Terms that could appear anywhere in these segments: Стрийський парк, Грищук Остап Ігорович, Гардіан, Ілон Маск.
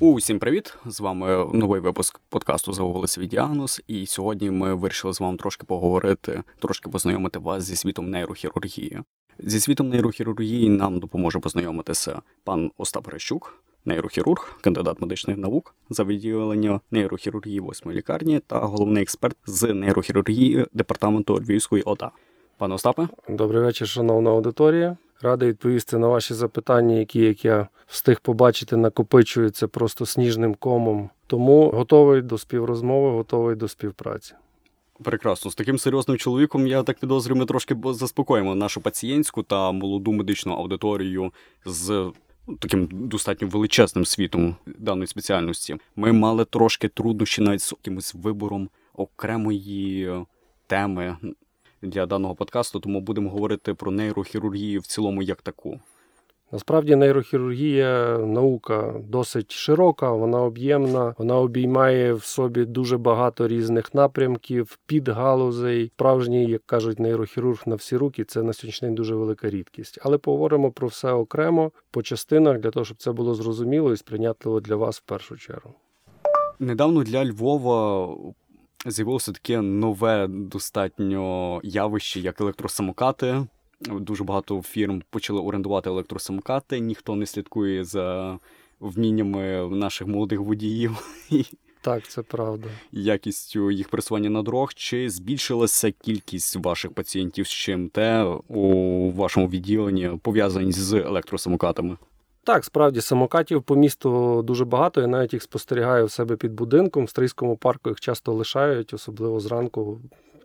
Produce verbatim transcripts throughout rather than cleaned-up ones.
Усім привіт! З вами новий випуск подкасту «Загуглили свій діагноз», і сьогодні ми вирішили з вами трошки поговорити, трошки познайомити вас зі світом нейрохірургії. Зі світом нейрохірургії нам допоможе познайомитися пан Остап Грищук, нейрохірург, кандидат медичних наук за відділення нейрохірургії восьмої лікарні та головний експерт з нейрохірургії департаменту Львівської ОТА. Пане Остапе. Добрий вечір, шановна аудиторія. Радий відповісти на ваші запитання, які, як я встиг побачити, накопичуються просто сніжним комом. Тому готовий до співрозмови, готовий до співпраці. Прекрасно. З таким серйозним чоловіком, я так підозрюю, ми трошки заспокоїмо нашу пацієнтську та молоду медичну аудиторію з таким достатньо величезним світом даної спеціальності. Ми мали трошки труднощі навіть з якимось вибором окремої теми для даного подкасту, тому будемо говорити про нейрохірургію в цілому як таку. Насправді нейрохірургія – наука досить широка, вона об'ємна, вона обіймає в собі дуже багато різних напрямків, підгалузей. Справжній, як кажуть, нейрохірург на всі руки – це на сьогоднішній день дуже велика рідкість. Але поговоримо про все окремо, по частинах, для того, щоб це було зрозуміло і сприйнятливо для вас в першу чергу. Недавно для Львова з'явилося таке нове достатньо явище, як електросамокати. Дуже багато фірм почали орендувати електросамокати, ніхто не слідкує за вміннями наших молодих водіїв. Так, це правда. Якістю їх пересування на дорогах. Чи збільшилася кількість ваших пацієнтів з ЧМТ у вашому відділенні, пов'язані з електросамокатами? Так, справді, самокатів по місту дуже багато, я навіть їх спостерігаю в себе під будинком, в Стрийському парку їх часто лишають, особливо зранку,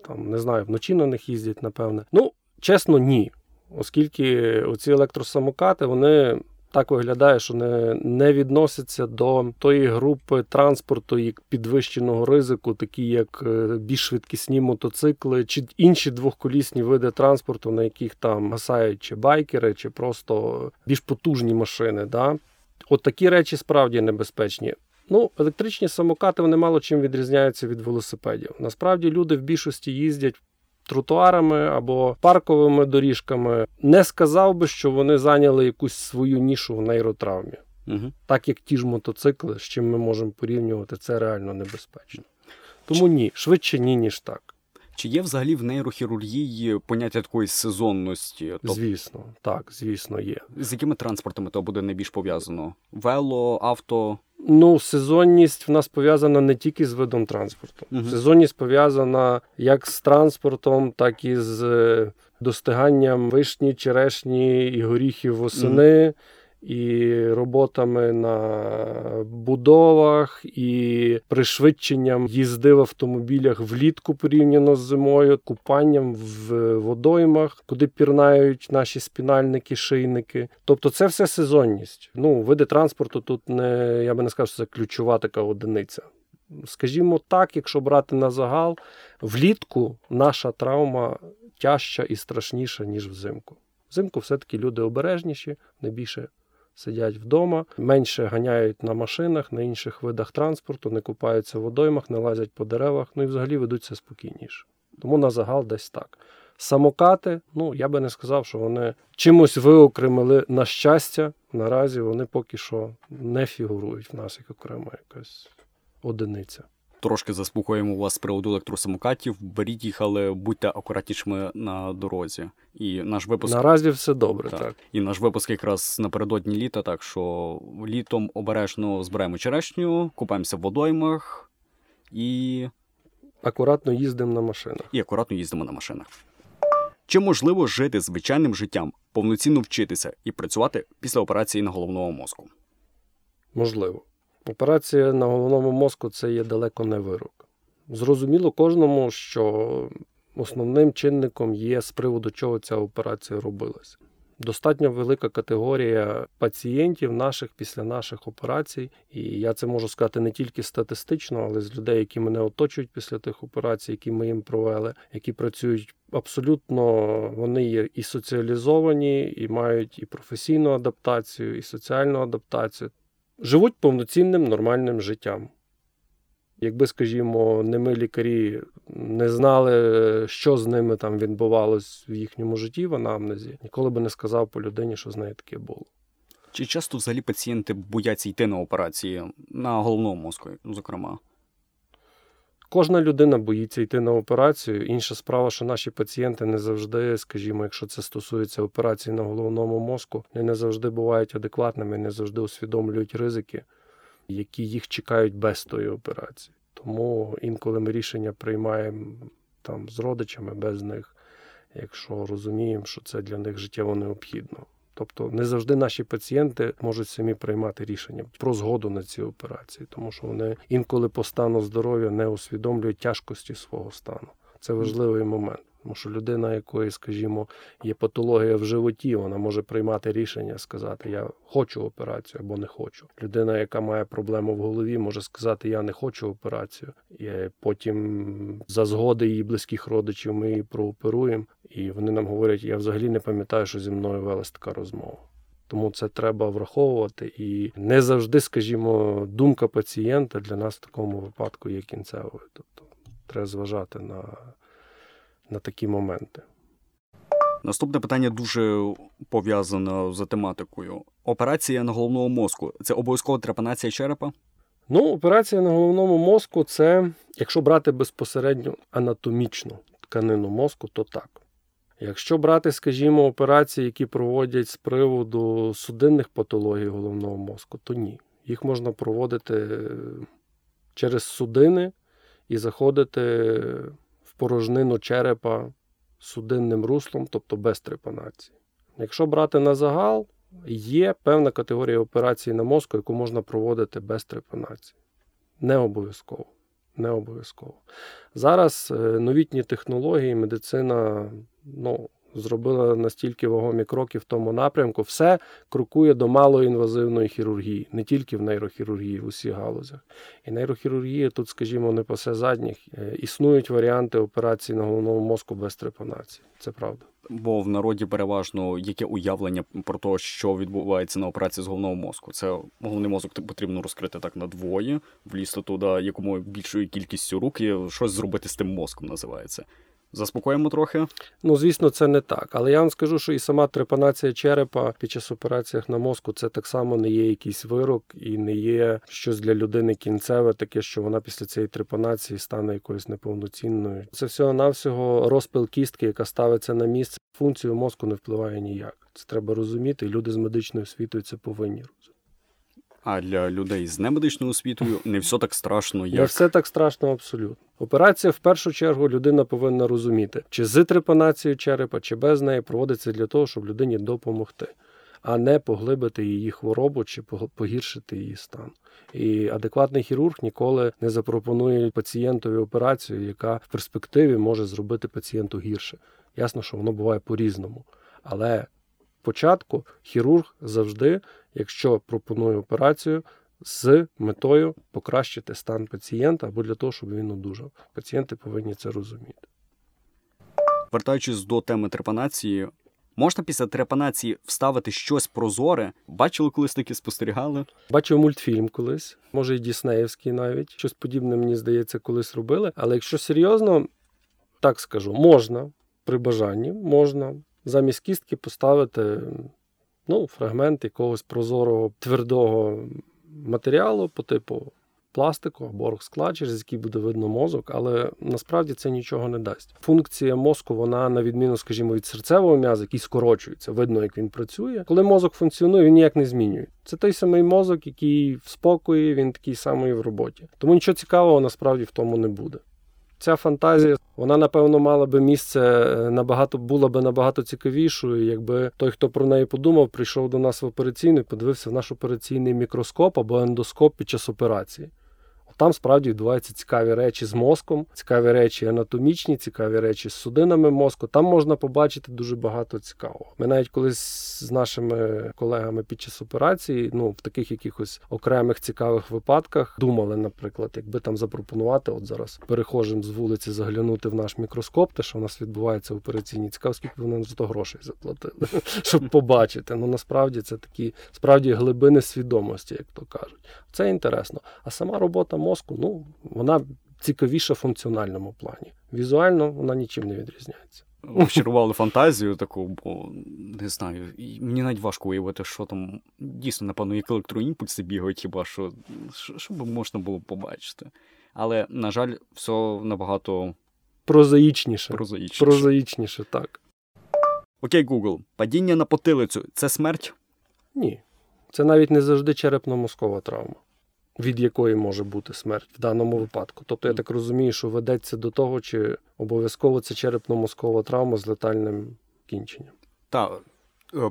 там, не знаю, вночі на них їздять, напевне. Ну, чесно, ні, оскільки оці електросамокати, вони так виглядає, що не, не відносяться до тої групи транспорту як підвищеного ризику, такі як більш швидкісні мотоцикли чи інші двохколісні види транспорту, на яких там гасають чи байкери, чи просто більш потужні машини. Да? От такі речі справді небезпечні. Ну, електричні самокати, вони мало чим відрізняються від велосипедів. Насправді люди в більшості їздять тротуарами або парковими доріжками. Не сказав би, що вони зайняли якусь свою нішу в нейротравмі. Угу. Так як ті ж мотоцикли, з чим ми можемо порівнювати, це реально небезпечно. Тому ні, швидше ні, ніж так. Чи є взагалі в нейрохірургії поняття такої сезонності? Тобто, звісно, так, звісно, є. З якими транспортами то буде найбільш пов'язано? Вело, авто? Ну, сезонність в нас пов'язана не тільки з видом транспорту. Угу. Сезонність пов'язана як з транспортом, так і з достиганням вишні, черешні і горіхів восени, угу. і роботами на будовах, і пришвидченням їзди в автомобілях влітку порівняно з зимою, купанням в водоймах, куди пірнають наші спінальники, шийники. Тобто це все сезонність. Ну, види транспорту тут не, я би не сказав, що це ключова така одиниця. Скажімо так, якщо брати на загал, влітку наша травма тяжча і страшніша, ніж взимку. Взимку все-таки люди обережніші, не більше сидять вдома, менше ганяють на машинах, на інших видах транспорту, не купаються в водоймах, не лазять по деревах, ну і взагалі ведуться спокійніше. Тому на загал десь так. Самокати, ну я би не сказав, що вони чимось виокремили, на щастя, наразі вони поки що не фігурують в нас як окрема якась одиниця. Трошки заспокоїмо вас з приводу електросамокатів. Беріть їх, але будьте акуратнішими на дорозі. І наш випуск... Наразі все добре, так. так. І наш випуск якраз напередодні літа, так що літом обережно збираємо черешню, купаємося в водоймах і... Акуратно їздимо на машинах. І акуратно їздимо на машинах. Чи можливо жити звичайним життям, повноцінно вчитися і працювати після операції на головному мозку? Можливо. Операція на головному мозку – це є далеко не вирок. Зрозуміло кожному, що основним чинником є з приводу чого ця операція робилася. Достатньо велика категорія пацієнтів наших після наших операцій, і я це можу сказати не тільки статистично, але з людей, які мене оточують після тих операцій, які ми їм провели, які працюють абсолютно, вони є і соціалізовані, і мають і професійну адаптацію, і соціальну адаптацію. Живуть повноцінним, нормальним життям. Якби, скажімо, не ми лікарі не знали, що з ними там відбувалось в їхньому житті в анамнезі, ніколи би не сказав по людині, що з нею таке було. Чи часто взагалі пацієнти бояться йти на операції, на головному мозку, зокрема? Кожна людина боїться йти на операцію. Інша справа, що наші пацієнти не завжди, скажімо, якщо це стосується операцій на головному мозку, вони не завжди бувають адекватними, не завжди усвідомлюють ризики, які їх чекають без тої операції. Тому інколи ми рішення приймаємо там з родичами, без них, якщо розуміємо, що це для них життєво необхідно. Тобто не завжди наші пацієнти можуть самі приймати рішення про згоду на ці операції, тому що вони інколи по стану здоров'я не усвідомлюють тяжкості свого стану. Це важливий момент, тому що людина, якої, скажімо, є патологія в животі, вона може приймати рішення, сказати, я хочу операцію або не хочу. Людина, яка має проблему в голові, може сказати, я не хочу операцію. І потім за згоди її близьких родичів ми її прооперуємо. І вони нам говорять, я взагалі не пам'ятаю, що зі мною велась така розмова. Тому це треба враховувати. І не завжди, скажімо, думка пацієнта для нас в такому випадку є кінцевою. Тобто треба зважати на, на такі моменти. Наступне питання дуже пов'язане за тематикою. Операція на головному мозку – це обов'язкова трепанація черепа? Ну, операція на головному мозку – це, якщо брати безпосередньо анатомічну тканину мозку, то так. Якщо брати, скажімо, операції, які проводять з приводу судинних патологій головного мозку, то ні. Їх можна проводити через судини і заходити в порожнину черепа судинним руслом, тобто без трепанації. Якщо брати на загал, є певна категорія операцій на мозку, яку можна проводити без трепанації. Не обов'язково. Не обов'язково. Зараз новітні технології, медицина ну, зробила настільки вагомі кроки в тому напрямку. Все крокує до малоінвазивної хірургії, не тільки в нейрохірургії, в усіх галузях. І нейрохірургія тут, скажімо, не пасе задніх. Існують варіанти операцій на головному мозку без трепанації. Це правда. Бо в народі переважно яке уявлення про те, що відбувається на операції з головного мозку. Це головний мозок потрібно розкрити так надвоє, влізти туди якомога більшою кількістю рук і щось зробити з тим мозком називається. Заспокоїмо трохи? Ну, звісно, це не так. Але я вам скажу, що і сама трепанація черепа під час операцій на мозку, це так само не є якийсь вирок і не є щось для людини кінцеве таке, що вона після цієї трепанації стане якоюсь неповноцінною. Це всього-навсього розпил кістки, яка ставиться на місце. Функцію мозку не впливає ніяк. Це треба розуміти, і люди з медичною освітою це повинні розуміти. А для людей з немедичною освітою не все так страшно, як... Не все так страшно абсолютно. Операція, в першу чергу, людина повинна розуміти, чи з трепанацією черепа, чи без неї проводиться для того, щоб людині допомогти, а не поглибити її хворобу, чи погіршити її стан. І адекватний хірург ніколи не запропонує пацієнтові операцію, яка в перспективі може зробити пацієнту гірше. Ясно, що воно буває по-різному, але... Спочатку хірург завжди, якщо пропонує операцію, з метою покращити стан пацієнта або для того, щоб він одужав. Пацієнти повинні це розуміти. Вертаючись до теми трепанації, можна після трепанації вставити щось прозоре? Бачили колись такі, спостерігали? Бачив мультфільм колись, може і діснеївський навіть. Щось подібне, мені здається, колись робили. Але якщо серйозно, так скажу, можна, при бажанні, можна. Замість кістки поставити ну, фрагмент якогось прозорого, твердого матеріалу по типу пластику або оргскла, через який буде видно мозок, але насправді це нічого не дасть. Функція мозку, вона на відміну, скажімо, від серцевого м'яза, який скорочується, видно, як він працює. Коли мозок функціонує, він ніяк не змінює. Це той самий мозок, який в спокої, він такий самий в роботі. Тому нічого цікавого насправді в тому не буде. Ця фантазія, вона, напевно, мала би місце, набагато, була би набагато цікавішою, якби той, хто про неї подумав, прийшов до нас в операційну і подивився в наш операційний мікроскоп або ендоскоп під час операції. Там справді відбуваються цікаві речі з мозком, цікаві речі анатомічні, цікаві речі з судинами мозку. Там можна побачити дуже багато цікавого. Ми навіть колись з нашими колегами під час операції, ну, в таких якихось окремих цікавих випадках думали, наприклад, якби там запропонувати, от зараз перехожим з вулиці заглянути в наш мікроскоп, те, що в нас відбувається в операційній, цікаво, скільки вони за то грошей заплатили, щоб побачити. Ну, насправді це такі, справді, глибини свідомості, як то кажуть. Це інтересно. А сама робота мозку, ну, вона цікавіша в функціональному плані. Візуально вона нічим не відрізняється. Вчарували фантазію таку, бо, не знаю, мені навіть важко уявити, що там, дійсно, напевно, як електроімпульси бігають, хіба що, що б можна було побачити. Але, на жаль, все набагато... Прозаїчніше. Прозаїчніше, Прозаїчніше так. Окей, Google, падіння на потилицю – це смерть? Ні. Це навіть не завжди черепно-мозкова травма, від якої може бути смерть в даному випадку. Тобто, я так розумію, що ведеться до того, чи обов'язково це черепно-мозкова травма з летальним кінченням. Так,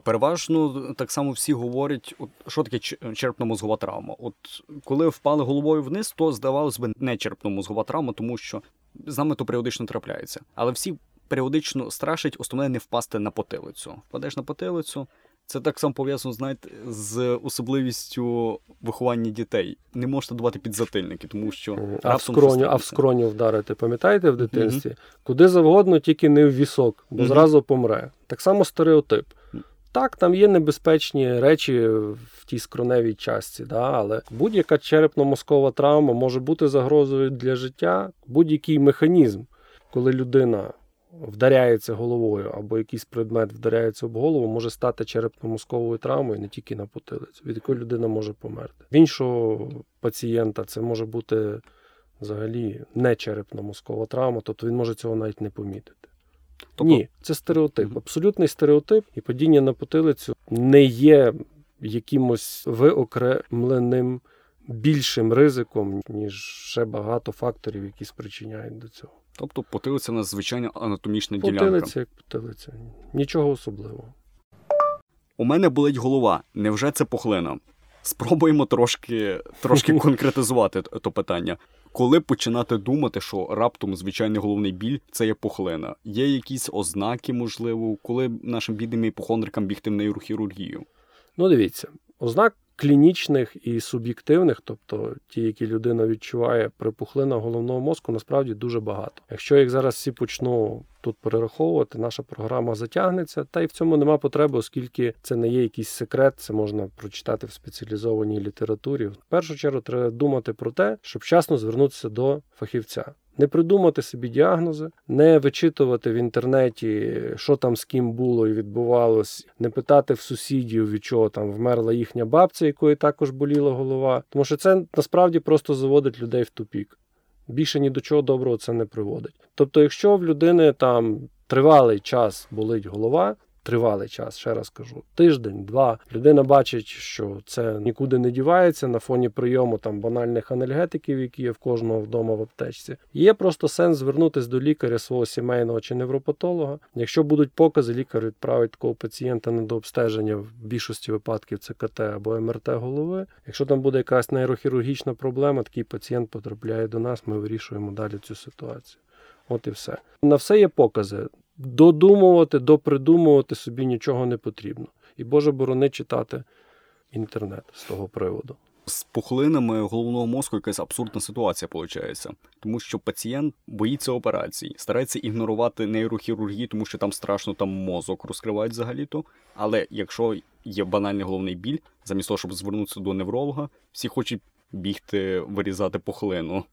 переважно так само всі говорять, от, що таке черепно-мозкова травма. От коли впали головою вниз, то, здавалося б, не черепно-мозкова травма, тому що з нами то періодично трапляється. Але всі періодично страшать, основне не впасти на потилицю. Впадеш на потилицю. Це так само пов'язано, знаєте, з особливістю виховання дітей. Не можете давати підзатильники, тому що... А в, скроню, а в скроню вдарити, пам'ятаєте, в дитинстві? Mm-hmm. Куди завгодно, тільки не в вісок, бо mm-hmm. зразу помре. Так само стереотип. Mm-hmm. Так, там є небезпечні речі в тій скроневій частці, да, але будь-яка черепно-мозкова травма може бути загрозою для життя. Будь-який механізм, коли людина... вдаряється головою, або якийсь предмет вдаряється об голову, може стати черепно-мозковою травмою не тільки на потилицю, від якої людина може померти. В іншого пацієнта це може бути взагалі не черепно-мозкова травма, тобто він може цього навіть не помітити. Тобто... Ні, це стереотип, абсолютний стереотип, і падіння на потилицю не є якимось виокремленим більшим ризиком, ніж ще багато факторів, які спричиняють до цього. Тобто потилиця у нас звичайна анатомічна потилиця, ділянка. Потилиця як потилиця. Нічого особливого. У мене болить голова. Невже це пухлина? Спробуємо трошки, трошки конкретизувати то питання. Коли починати думати, що раптом звичайний головний біль – це є пухлина? Є якісь ознаки, можливо, коли нашим бідним іпохондрикам бігти в нейрохірургію? Ну, дивіться. Ознак клінічних і суб'єктивних, тобто ті, які людина відчуває при пухлинах головного мозку, насправді дуже багато. Якщо їх зараз всі почну тут перераховувати, наша програма затягнеться, та й в цьому нема потреби, оскільки це не є якийсь секрет, це можна прочитати в спеціалізованій літературі. В першу чергу треба думати про те, щоб вчасно звернутися до фахівця. Не придумати собі діагнози, не вичитувати в інтернеті, що там з ким було і відбувалось, не питати в сусідів, від чого там вмерла їхня бабця, якої також боліла голова. Тому що це насправді просто заводить людей в тупік. Більше ні до чого доброго це не приводить. Тобто, якщо в людини там тривалий час болить голова, тривалий час, ще раз кажу, тиждень-два, людина бачить, що це нікуди не дівається на фоні прийому там банальних анальгетиків, які є в кожного вдома в аптечці. Є просто сенс звернутися до лікаря свого сімейного чи невропатолога. Якщо будуть покази, лікар відправить такого пацієнта на дообстеження, в більшості випадків це ка те або ем ер те голови. Якщо там буде якась нейрохірургічна проблема, такий пацієнт потрапляє до нас, ми вирішуємо далі цю ситуацію. От і все. На все є покази. Додумувати, допридумувати собі нічого не потрібно. І, Боже борони, читати інтернет з того приводу. З пухлинами головного мозку якась абсурдна ситуація виходить. Тому що пацієнт боїться операцій, старається ігнорувати нейрохірургію, тому що там страшно, там мозок розкривають взагалі-то. Але якщо є банальний головний біль, замість того, щоб звернутися до невролога, всі хочуть бігти, вирізати пухлину.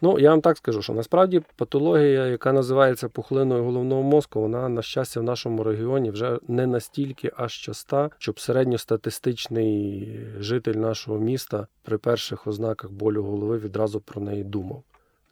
Ну, я вам так скажу, що насправді патологія, яка називається пухлиною головного мозку, вона, на щастя, в нашому регіоні вже не настільки аж часта, щоб середньостатистичний житель нашого міста при перших ознаках болю голови відразу про неї думав.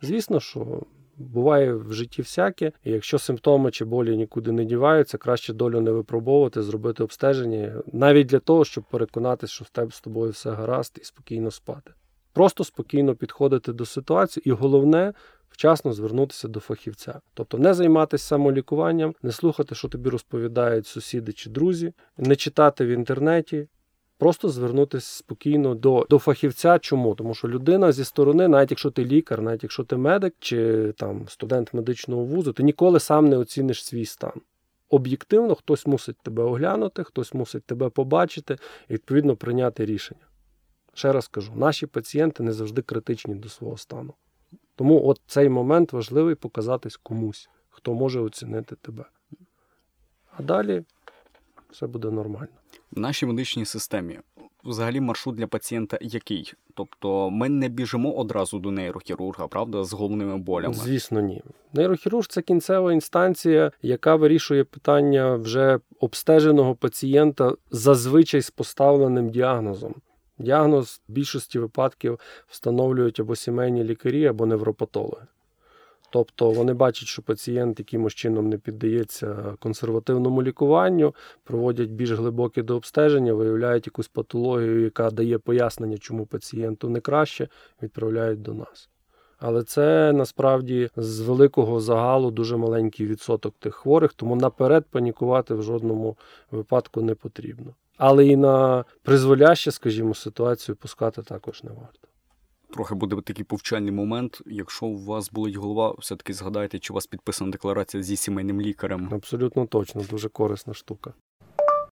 Звісно, що буває в житті всяке, і якщо симптоми чи болі нікуди не діваються, краще долю не випробовувати, зробити обстеження, навіть для того, щоб переконатися, що в тебе з тобою все гаразд, і спокійно спати. Просто спокійно підходити до ситуації, і головне – вчасно звернутися до фахівця. Тобто не займатися самолікуванням, не слухати, що тобі розповідають сусіди чи друзі, не читати в інтернеті, просто звернутися спокійно до, до фахівця. Чому? Тому що людина зі сторони, навіть якщо ти лікар, навіть якщо ти медик чи там, студент медичного вузу, ти ніколи сам не оціниш свій стан. Об'єктивно хтось мусить тебе оглянути, хтось мусить тебе побачити і, відповідно, прийняти рішення. Ще раз кажу, наші пацієнти не завжди критичні до свого стану. Тому от цей момент важливий показатись комусь, хто може оцінити тебе. А далі все буде нормально. В нашій медичній системі взагалі маршрут для пацієнта який? Тобто ми не біжимо одразу до нейрохірурга, правда, з головними болями? Звісно, ні. Нейрохірург – це кінцева інстанція, яка вирішує питання вже обстеженого пацієнта зазвичай з поставленим діагнозом. Діагноз в більшості випадків встановлюють або сімейні лікарі, або невропатологи. Тобто вони бачать, що пацієнт якимось чином не піддається консервативному лікуванню, проводять більш глибокі дообстеження, виявляють якусь патологію, яка дає пояснення, чому пацієнту не краще, відправляють до нас. Але це, насправді, з великого загалу дуже маленький відсоток тих хворих, тому наперед панікувати в жодному випадку не потрібно. Але і на призволяще, скажімо, ситуацію пускати також не варто. Трохи буде такий повчальний момент. Якщо у вас болить голова, все-таки згадайте, чи у вас підписана декларація зі сімейним лікарем. Абсолютно точно, дуже корисна штука.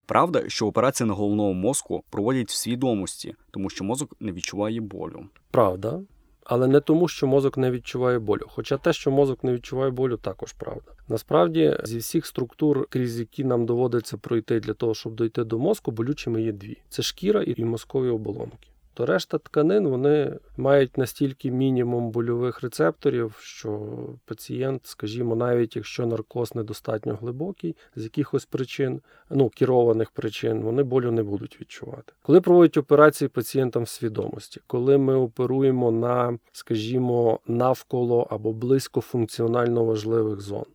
Правда, що операції на головному мозку проводять в свідомості, тому що мозок не відчуває болю. Правда, але не тому, що мозок не відчуває болю. Хоча те, що мозок не відчуває болю, також правда. Насправді, зі всіх структур, крізь які нам доводиться пройти для того, щоб дойти до мозку, болючими є дві. Це шкіра і мозкові оболонки. То решта тканин, вони мають настільки мінімум больових рецепторів, що пацієнт, скажімо, навіть якщо наркоз недостатньо глибокий, з якихось причин, ну, керованих причин, вони болю не будуть відчувати. Коли проводять операції пацієнтам в свідомості, коли ми оперуємо на, скажімо, навколо або близько функціонально важливих зон,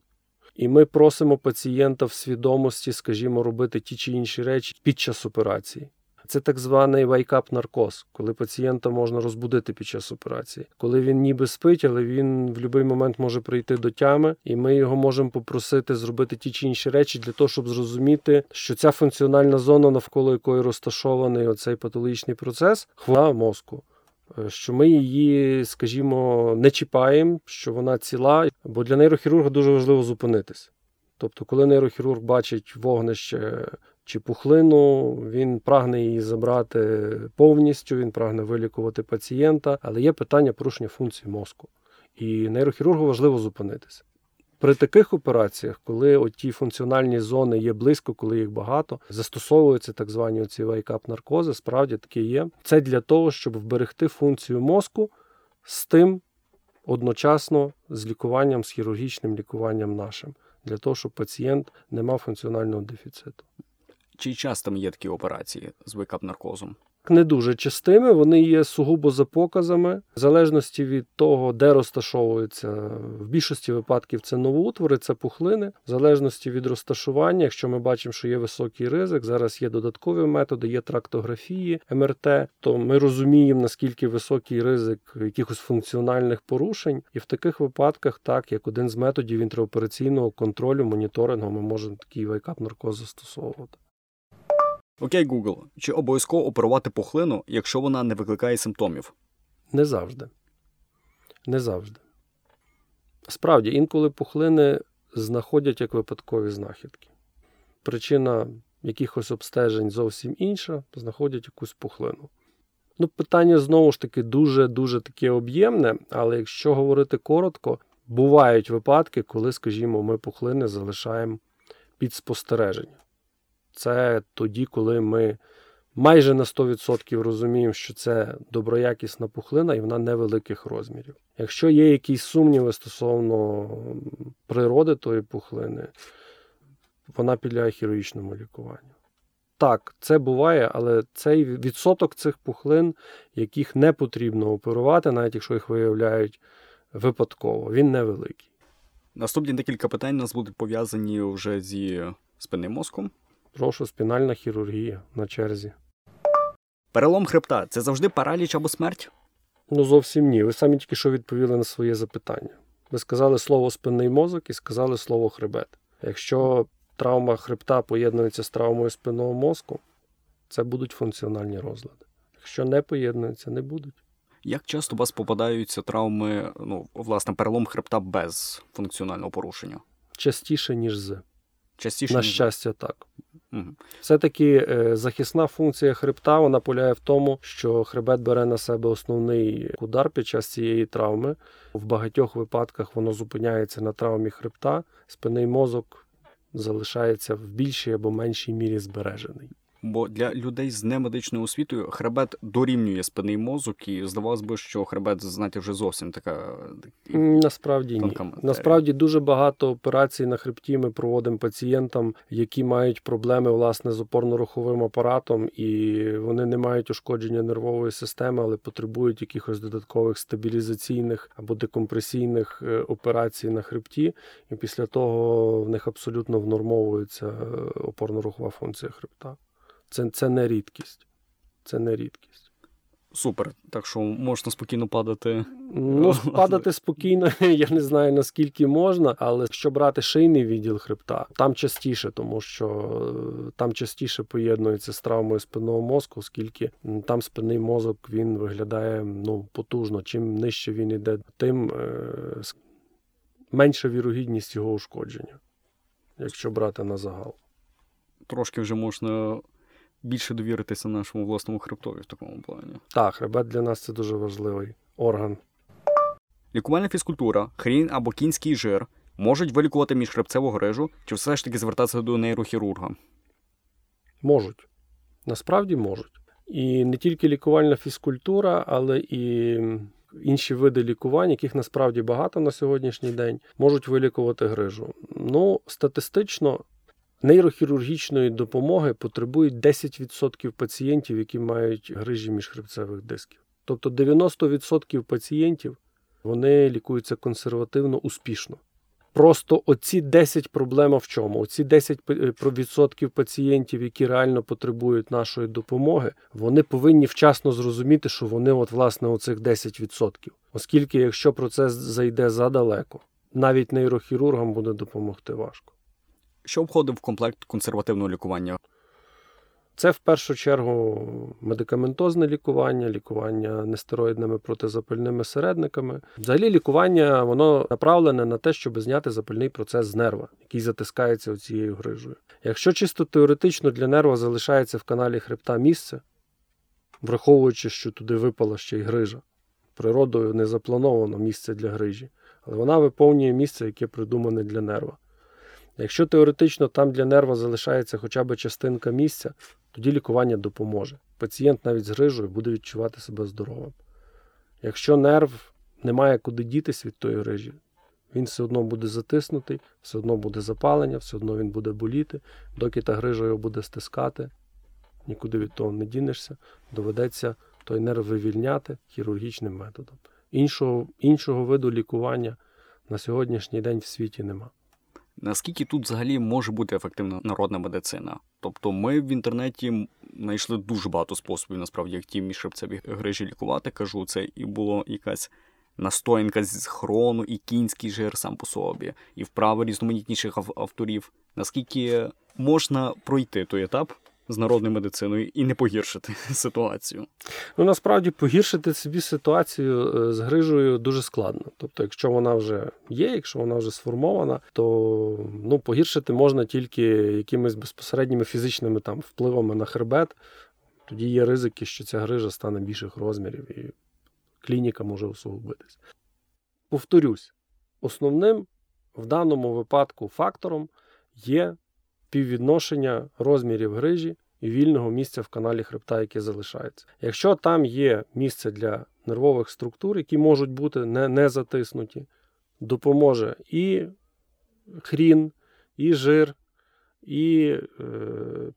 і ми просимо пацієнта в свідомості, скажімо, робити ті чи інші речі під час операції. Це так званий wake-up-наркоз, коли пацієнта можна розбудити під час операції. Коли він ніби спить, але він в будь-який момент може прийти до тями, і ми його можемо попросити зробити ті чи інші речі для того, щоб зрозуміти, що ця функціональна зона, навколо якої розташований оцей патологічний процес, хвора мозку. Що ми її, скажімо, не чіпаємо, що вона ціла, бо для нейрохірурга дуже важливо зупинитись. Тобто, коли нейрохірург бачить вогнище чи пухлину, він прагне її забрати повністю, він прагне вилікувати пацієнта, але є питання порушення функції мозку. І нейрохірургу важливо зупинитися. При таких операціях, коли оті функціональні зони є близько, коли їх багато, застосовуються так звані оці wake-up-наркози, справді такі є. Це для того, щоб вберегти функцію мозку з тим одночасно з лікуванням, з хірургічним лікуванням нашим, для того, щоб пацієнт не мав функціонального дефіциту. Чи часто є такі операції з wake-up-наркозом? Не дуже частими, вони є сугубо за показами. В залежності від того, де розташовується, в більшості випадків це новоутвори, це пухлини. В залежності від розташування, якщо ми бачимо, що є високий ризик, зараз є додаткові методи, є трактографії, ем ер те, то ми розуміємо, наскільки високий ризик якихось функціональних порушень. І в таких випадках, так, як один з методів інтраопераційного контролю, моніторингу, ми можемо такий wake-up-наркоз застосовувати. Окей, Google, чи обов'язково оперувати пухлину, якщо вона не викликає симптомів? Не завжди. Не завжди. Справді, інколи пухлини знаходять як випадкові знахідки. Причина якихось обстежень зовсім інша, знаходять якусь пухлину. Ну, питання, знову ж таки, дуже-дуже таке об'ємне, але якщо говорити коротко, бувають випадки, коли, скажімо, ми пухлини залишаємо під спостереження. Це тоді, коли ми майже на сто відсотків розуміємо, що це доброякісна пухлина і вона невеликих розмірів. Якщо є якісь сумніви стосовно природи тої пухлини, вона підлягає хірургічному лікуванню. Так, це буває, але цей відсоток цих пухлин, яких не потрібно оперувати, навіть якщо їх виявляють випадково, він невеликий. Наступні декілька питань у нас будуть пов'язані вже зі спинним мозком. Прошу, спінальна хірургія на черзі. Перелом хребта – це завжди параліч або смерть? Ну, зовсім ні. Ви самі тільки що відповіли на своє запитання. Ви сказали слово «спинний мозок» і сказали слово «хребет». Якщо травма хребта поєднується з травмою спинного мозку, це будуть функціональні розлади. Якщо не поєднуються, не будуть. Як часто у вас попадаються травми, ну, власне, перелом хребта без функціонального порушення? Частіше, ніж з. Частіше, на щастя, ніж... так. Все-таки захисна функція хребта, вона полягає в тому, що хребет бере на себе основний удар під час цієї травми. В багатьох випадках воно зупиняється на травмі хребта, спинний мозок залишається в більшій або меншій мірі збережений. бо для людей з немедичною освітою хребет дорівнює спинний мозок, і здавалось би, що хребет, знаєте, вже зовсім така... Насправді ні. Насправді дуже багато операцій на хребті ми проводимо пацієнтам, які мають проблеми, власне, з опорно-руховим апаратом, і вони не мають ушкодження нервової системи, але потребують якихось додаткових стабілізаційних або декомпресійних операцій на хребті, і після того в них абсолютно внормовується опорно-рухова функція хребта. Це, це не рідкість. Це не рідкість. Супер. Так що можна спокійно падати? Ну, падати спокійно, я не знаю, наскільки можна, але якщо брати шийний відділ хребта, там частіше, тому що там частіше поєднується з травмою спинного мозку, оскільки там спинний мозок, він виглядає, ну, потужно. Чим нижче він йде, тим е- менша вірогідність його ушкодження, якщо брати на загал. Трошки вже можна... більше довіритися нашому власному хребтові в такому плані. Так, хребет для нас – це дуже важливий орган. Лікувальна фізкультура, хрін або кінський жир можуть вилікувати міжхребцеву грижу, чи все ж таки звертатися до нейрохірурга? Можуть. Насправді можуть. І не тільки лікувальна фізкультура, але і інші види лікувань, яких насправді багато на сьогоднішній день, можуть вилікувати грижу. Ну, статистично, нейрохірургічної допомоги потребують десять відсотків пацієнтів, які мають грижі міжхребцевих дисків. Тобто дев'яносто відсотків пацієнтів, вони лікуються консервативно, успішно. Просто оці десять проблема в чому? Оці десять відсотків пацієнтів, які реально потребують нашої допомоги, вони повинні вчасно зрозуміти, що вони от власне оцих десять відсотків. Оскільки якщо процес зайде задалеко, навіть нейрохірургам буде допомогти важко. Що входить в комплект консервативного лікування? Це в першу чергу медикаментозне лікування, лікування нестероїдними протизапальними середниками. Взагалі лікування, воно направлене на те, щоб зняти запальний процес з нерва, який затискається цією грижею. Якщо чисто теоретично для нерва залишається в каналі хребта місце, враховуючи, що туди випала ще й грижа, природою не заплановано місце для грижі, але вона виповнює місце, яке придумане для нерва. Якщо теоретично там для нерва залишається хоча б частинка місця, тоді лікування допоможе. Пацієнт навіть з грижею буде відчувати себе здоровим. Якщо нерв не має куди дітись від тої грижі, він все одно буде затиснутий, все одно буде запалення, все одно він буде боліти, доки та грижа його буде стискати, нікуди від того не дінешся, доведеться той нерв вивільняти хірургічним методом. Іншого, іншого виду лікування на сьогоднішній день в світі нема. Наскільки тут взагалі може бути ефективна народна медицина? Тобто ми в інтернеті знайшли дуже багато способів, насправді, як ті міжхребцеві грижі лікувати, кажу, це і було якась настоянка з хрону, і кінський жир сам по собі, і вправи різноманітніших авторів. Наскільки можна пройти той етап з народною медициною і не погіршити ситуацію? Ну, насправді, погіршити собі ситуацію з грижею дуже складно. Тобто, якщо вона вже є, якщо вона вже сформована, то, ну, погіршити можна тільки якимись безпосередніми фізичними там впливами на хребет. Тоді є ризики, що ця грижа стане більших розмірів і клініка може усугубитись. Повторюсь, основним в даному випадку фактором є співвідношення розмірів грижі і вільного місця в каналі хребта, яке залишається. Якщо там є місце для нервових структур, які можуть бути не, не затиснуті, допоможе і хрін, і жир, і е,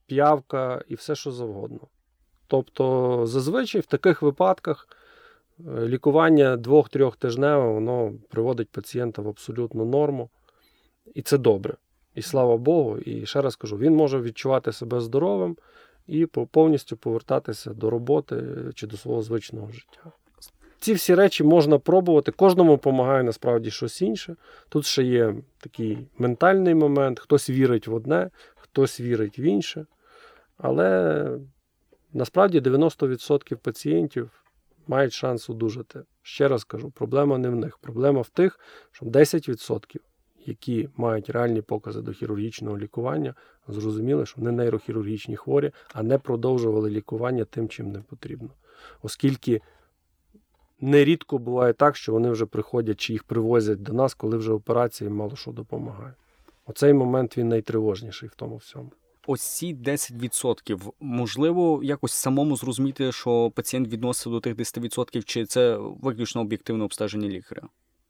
п'явка, і все, що завгодно. Тобто, зазвичай в таких випадках лікування двох-трьох тижневе, воно приводить пацієнта в абсолютну норму, і це добре. І слава Богу, і ще раз кажу, він може відчувати себе здоровим і повністю повертатися до роботи чи до свого звичного життя. Ці всі речі можна пробувати, кожному допомагає насправді щось інше. Тут ще є такий ментальний момент, хтось вірить в одне, хтось вірить в інше. Але насправді дев'яносто відсотків пацієнтів мають шанс одужати. Ще раз кажу, проблема не в них, проблема в тих, що десять відсотків. Які мають реальні покази до хірургічного лікування, зрозуміли, що вони нейрохірургічні хворі, а не продовжували лікування тим, чим не потрібно. Оскільки нерідко буває так, що вони вже приходять чи їх привозять до нас, коли вже операції мало що допомагає. Оцей момент, він найтривожніший в тому всьому. ось ці десять відсотків, можливо, якось самому зрозуміти, що пацієнт відноситься до тих десять відсотків, чи це виключно об'єктивне обстеження лікаря?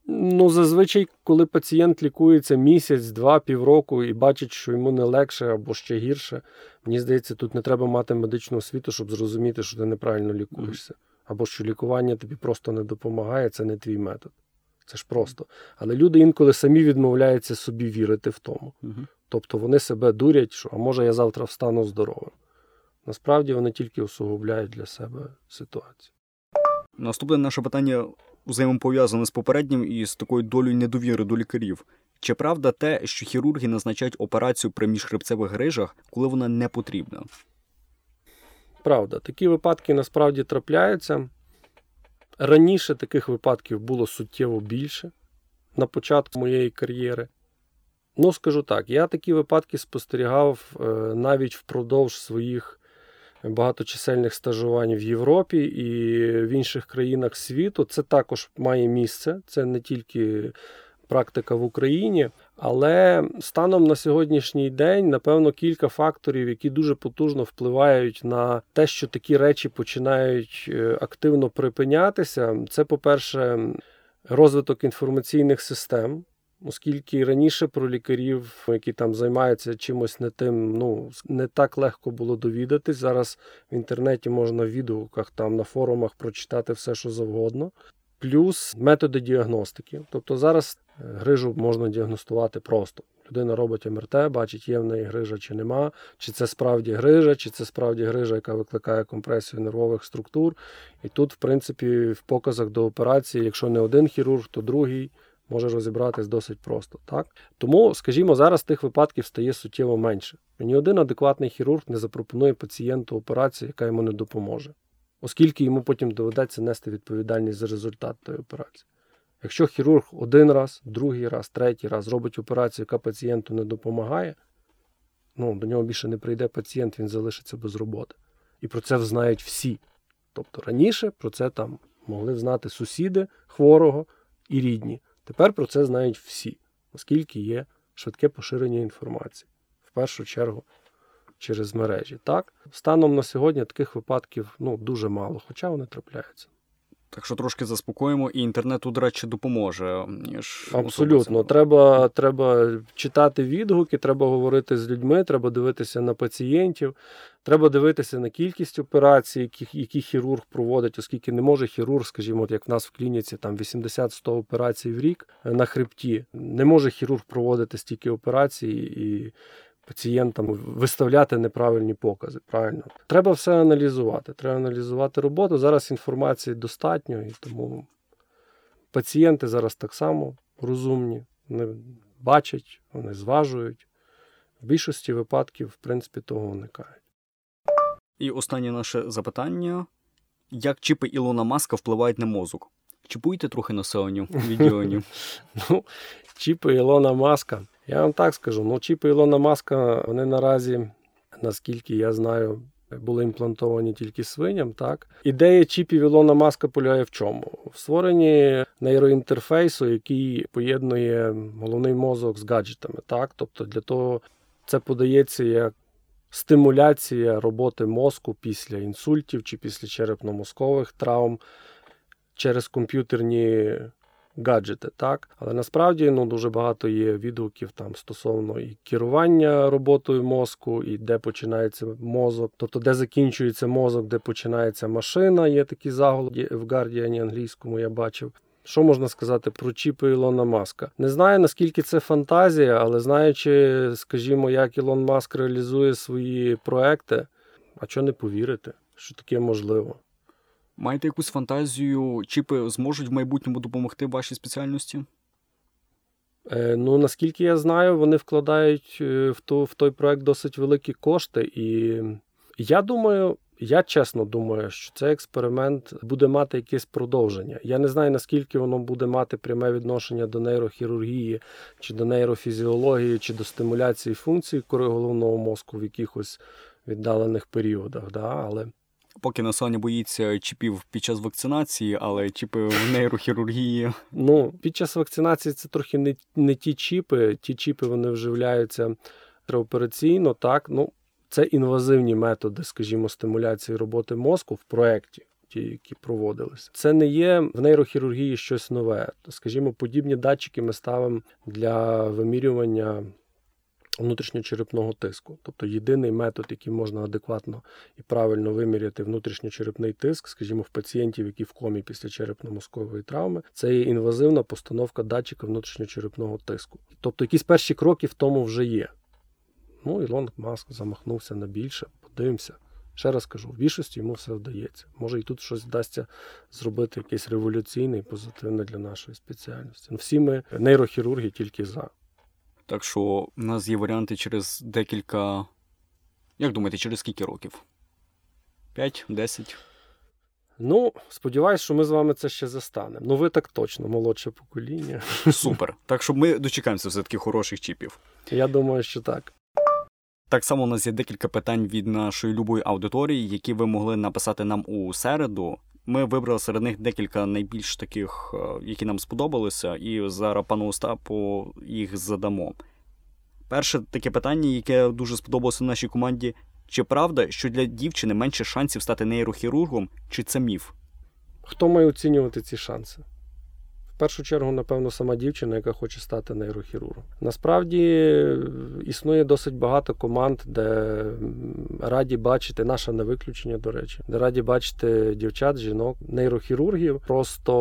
Ну, зазвичай, коли пацієнт лікується місяць, два, півроку і бачить, що йому не легше або ще гірше, мені здається, тут не треба мати медичну освіту, щоб зрозуміти, що ти неправильно лікуєшся. Або що лікування тобі просто не допомагає, це не твій метод. Це ж просто. Але люди інколи самі відмовляються собі вірити в тому. Тобто вони себе дурять, що, а може я завтра встану здоровим. Насправді вони тільки усугубляють для себе ситуацію. Наступне наше питання взаємопов'язане з попереднім і з такою долею недовіри до лікарів. Чи правда те, що хірурги назначають операцію при міжхребцевих грижах, коли вона не потрібна? Правда. Такі випадки насправді трапляються. Раніше таких випадків було суттєво більше на початку моєї кар'єри. Ну, скажу так, я такі випадки спостерігав навіть впродовж своїх багаточисельних стажувань в Європі і в інших країнах світу. Це також має місце, це не тільки практика в Україні, але станом на сьогоднішній день, напевно, кілька факторів, які дуже потужно впливають на те, що такі речі починають активно припинятися. Це, по-перше, розвиток інформаційних систем, оскільки раніше про лікарів, які там займаються чимось не тим, ну, не так легко було довідатись. Зараз в інтернеті можна в відгуках, там, на форумах прочитати все, що завгодно. Плюс методи діагностики. Тобто зараз грижу можна діагностувати просто. Людина робить ем ер те, бачить, є в неї грижа чи нема, чи це справді грижа, чи це справді грижа, яка викликає компресію нервових структур. І тут, в принципі, в показах до операції, якщо не один хірург, то другий може розібратись досить просто. Так? Тому, скажімо, зараз тих випадків стає суттєво менше. Ні один адекватний хірург не запропонує пацієнту операцію, яка йому не допоможе, оскільки йому потім доведеться нести відповідальність за результат тої операції. Якщо хірург один раз, другий раз, третій раз робить операцію, яка пацієнту не допомагає, ну, до нього більше не прийде пацієнт, він залишиться без роботи. І про це знають всі. Тобто раніше про це там могли знати сусіди хворого і рідні. Тепер про це знають всі, оскільки є швидке поширення інформації. В першу чергу через мережі. Так, станом на сьогодні таких випадків ну, дуже мало, хоча вони трапляються. Так що трошки заспокоїмо, і інтернету, до речі, допоможе. Ніж абсолютно. Треба, треба читати відгуки, треба говорити з людьми, треба дивитися на пацієнтів, треба дивитися на кількість операцій, які, які хірург проводить, оскільки не може хірург, скажімо, як в нас в клініці, там вісімдесят сто операцій в рік на хребті. Не може хірург проводити стільки операцій і пацієнтам виставляти неправильні покази, правильно? Треба все аналізувати, треба аналізувати роботу. Зараз інформації достатньо, і тому пацієнти зараз так само розумні, вони бачать, вони зважують. В більшості випадків, в принципі, того уникають. І останнє наше запитання. Як чіпи Ілона Маска впливають на мозок? Чіпуйте трохи населенню відділенню? Ну, чіпи Ілона Маска. Я вам так скажу, ну, чіпи Ілона Маска, вони наразі, наскільки я знаю, були імплантовані тільки свиням, так? Ідея чіпів Ілона Маска полягає в чому? В створенні нейроінтерфейсу, який поєднує головний мозок з гаджетами, так? Тобто для того це подається як стимуляція роботи мозку після інсультів чи після черепно-мозкових травм через комп'ютерні гаджети, так? Але насправді, ну, дуже багато є відгуків там стосовно і керування роботою мозку, і де починається мозок, тобто де закінчується мозок, де починається машина, є такі заголовки в Гардіані англійському, я бачив. Що можна сказати про чіпи Ілона Маска? Не знаю, наскільки це фантазія, але знаючи, скажімо, як Ілон Маск реалізує свої проекти, а чого не повірити, що таке можливо? Маєте якусь фантазію, чіпи зможуть в майбутньому допомогти вашій спеціальності? Е, ну, наскільки я знаю, вони вкладають в, ту, в той проект досить великі кошти. І я думаю, я чесно думаю, що цей експеримент буде мати якесь продовження. Я не знаю, наскільки воно буде мати пряме відношення до нейрохірургії, чи до нейрофізіології, чи до стимуляції функцій кори головного мозку в якихось віддалених періодах, да? Але поки населення боїться чіпів під час вакцинації, але чіпи в нейрохірургії. Ну, під час вакцинації це трохи не, не ті чіпи. Ті чіпи, вони вживляються операційно, так. Ну, Це інвазивні методи, скажімо, стимуляції роботи мозку в проєкті, ті, які проводилися. Це не є в нейрохірургії щось нове. Скажімо, подібні датчики ми ставимо для вимірювання внутрішньочерепного тиску. Тобто єдиний метод, який можна адекватно і правильно виміряти внутрішньочерепний тиск, скажімо, в пацієнтів, які в комі після черепно-мозкової травми, це є інвазивна постановка датчика внутрішньочерепного тиску. Тобто якісь перші кроки в тому вже є. Ну, Ілон Маск замахнувся на більше, подивимося. Ще раз кажу, в більшості йому все вдається. Може і тут щось вдасться зробити, якесь революційне і позитивне для нашої спеціальності. Ну, всі ми нейрохірурги тільки за. Так що в нас є варіанти через декілька... Як думаєте, через скільки років? П'ять? Десять? Ну, сподіваюсь, що ми з вами це ще застанемо. Ну, ви так точно, молодше покоління. Супер. Так що ми дочекаємося все-таки хороших чіпів. Я думаю, що так. Так само у нас є декілька питань від нашої любої аудиторії, які ви могли написати нам у середу. Ми вибрали серед них декілька найбільш таких, які нам сподобалися, і зараз пану Остапу їх задамо. Перше таке питання, яке дуже сподобалося нашій команді. Чи правда, що для дівчини менше шансів стати нейрохірургом, чи це міф? Хто має оцінювати ці шанси? В першу чергу, напевно, сама дівчина, яка хоче стати нейрохірургом. Насправді, існує досить багато команд, де раді бачити, наше не виключення, до речі, де раді бачити дівчат, жінок, нейрохірургів. Просто,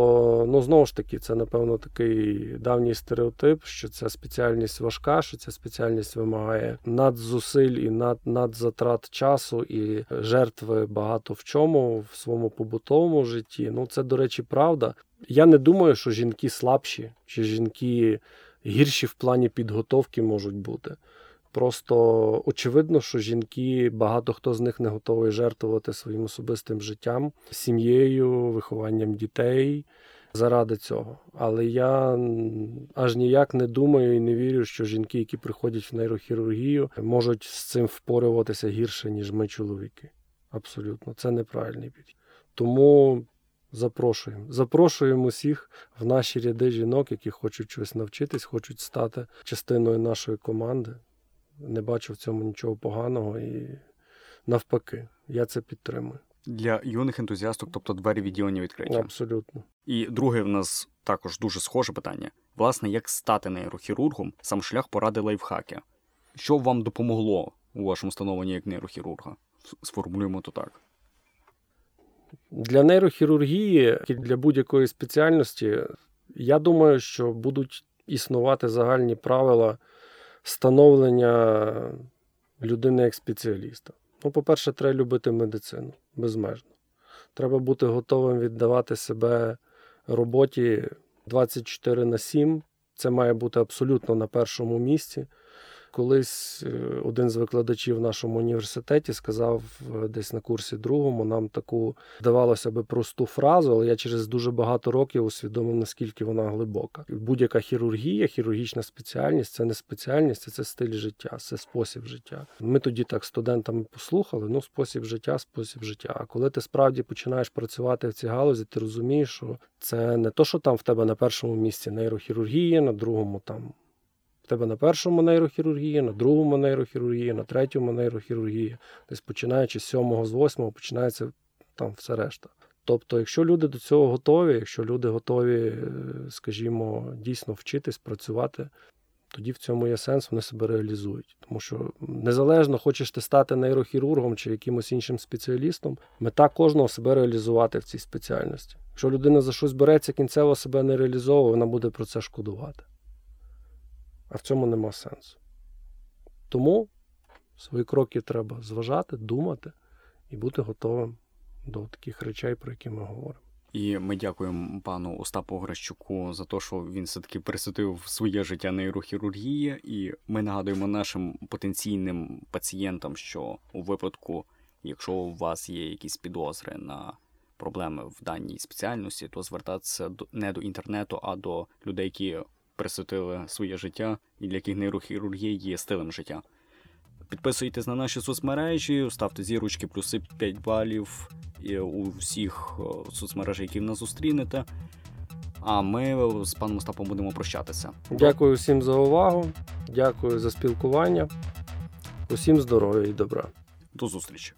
ну, знову ж таки, це, напевно, такий давній стереотип, що ця спеціальність важка, що ця спеціальність вимагає надзусиль і над, надзатрат часу і жертви багато в чому, в своєму побутовому житті. Ну, це, до речі, правда. Я не думаю, що жінки слабші, чи жінки гірші в плані підготовки можуть бути. Просто очевидно, що жінки, багато хто з них не готовий жертвувати своїм особистим життям, сім'єю, вихованням дітей заради цього. Але я аж ніяк не думаю і не вірю, що жінки, які приходять в нейрохірургію, можуть з цим впорюватися гірше, ніж ми, чоловіки. Абсолютно. Це неправильний підхід. Тому... Запрошуємо. Запрошуємо усіх в наші ряди жінок, які хочуть щось навчитись, хочуть стати частиною нашої команди. Не бачу в цьому нічого поганого і навпаки, я це підтримую. Для юних ентузіасток, тобто двері відділення відкриті. Абсолютно. І друге в нас також дуже схоже питання. Власне, як стати нейрохірургом, сам шлях поради лайфхаки. Що вам допомогло у вашому становленні як нейрохірурга? Сформулюємо то так. Для нейрохірургії, для будь-якої спеціальності, я думаю, що будуть існувати загальні правила становлення людини як спеціаліста. Ну, по-перше, треба любити медицину, безмежно. Треба бути готовим віддавати себе роботі двадцять чотири на сім. Це має бути абсолютно на першому місці. Колись один з викладачів в нашому університеті сказав десь на курсі другому, нам таку, здавалося би, просту фразу, але я через дуже багато років усвідомив, наскільки вона глибока. Будь-яка хірургія, хірургічна спеціальність – це не спеціальність, це стиль життя, це спосіб життя. Ми тоді так студентами послухали, ну, спосіб життя, спосіб життя. А коли ти справді починаєш працювати в цій галузі, ти розумієш, що це не то, що там в тебе на першому місці нейрохірургія, на другому там... тебе на першому нейрохірургії, на другому нейрохірургії, на третьому нейрохірургії. Десь починаючи з сьомого, з восьмого, починається там все решта. Тобто, якщо люди до цього готові, якщо люди готові, скажімо, дійсно вчитись, працювати, тоді в цьому є сенс, вони себе реалізують. Тому що незалежно, хочеш ти стати нейрохірургом чи якимось іншим спеціалістом, мета кожного себе реалізувати в цій спеціальності. Якщо людина за щось береться, кінцево себе не реалізовує, вона буде про це шкодувати. А в цьому нема сенсу. Тому свої кроки треба зважати, думати і бути готовим до таких речей, про які ми говоримо. І ми дякуємо пану Остапу Грищуку за те, що він все-таки присвятив своє життя нейрохірургії. І ми нагадуємо нашим потенційним пацієнтам, що у випадку, якщо у вас є якісь підозри на проблеми в даній спеціальності, то звертатися не до інтернету, а до людей, які... присвятили своє життя і для яких нейрохірургія є стилем життя. Підписуйтесь на наші соцмережі, ставте зірочки, плюси, п'ять балів у всіх соцмережах, які в нас зустрінете. А ми з паном Остапом будемо прощатися. Дякую всім за увагу, дякую за спілкування. Усім здоров'я і добра. До зустрічі.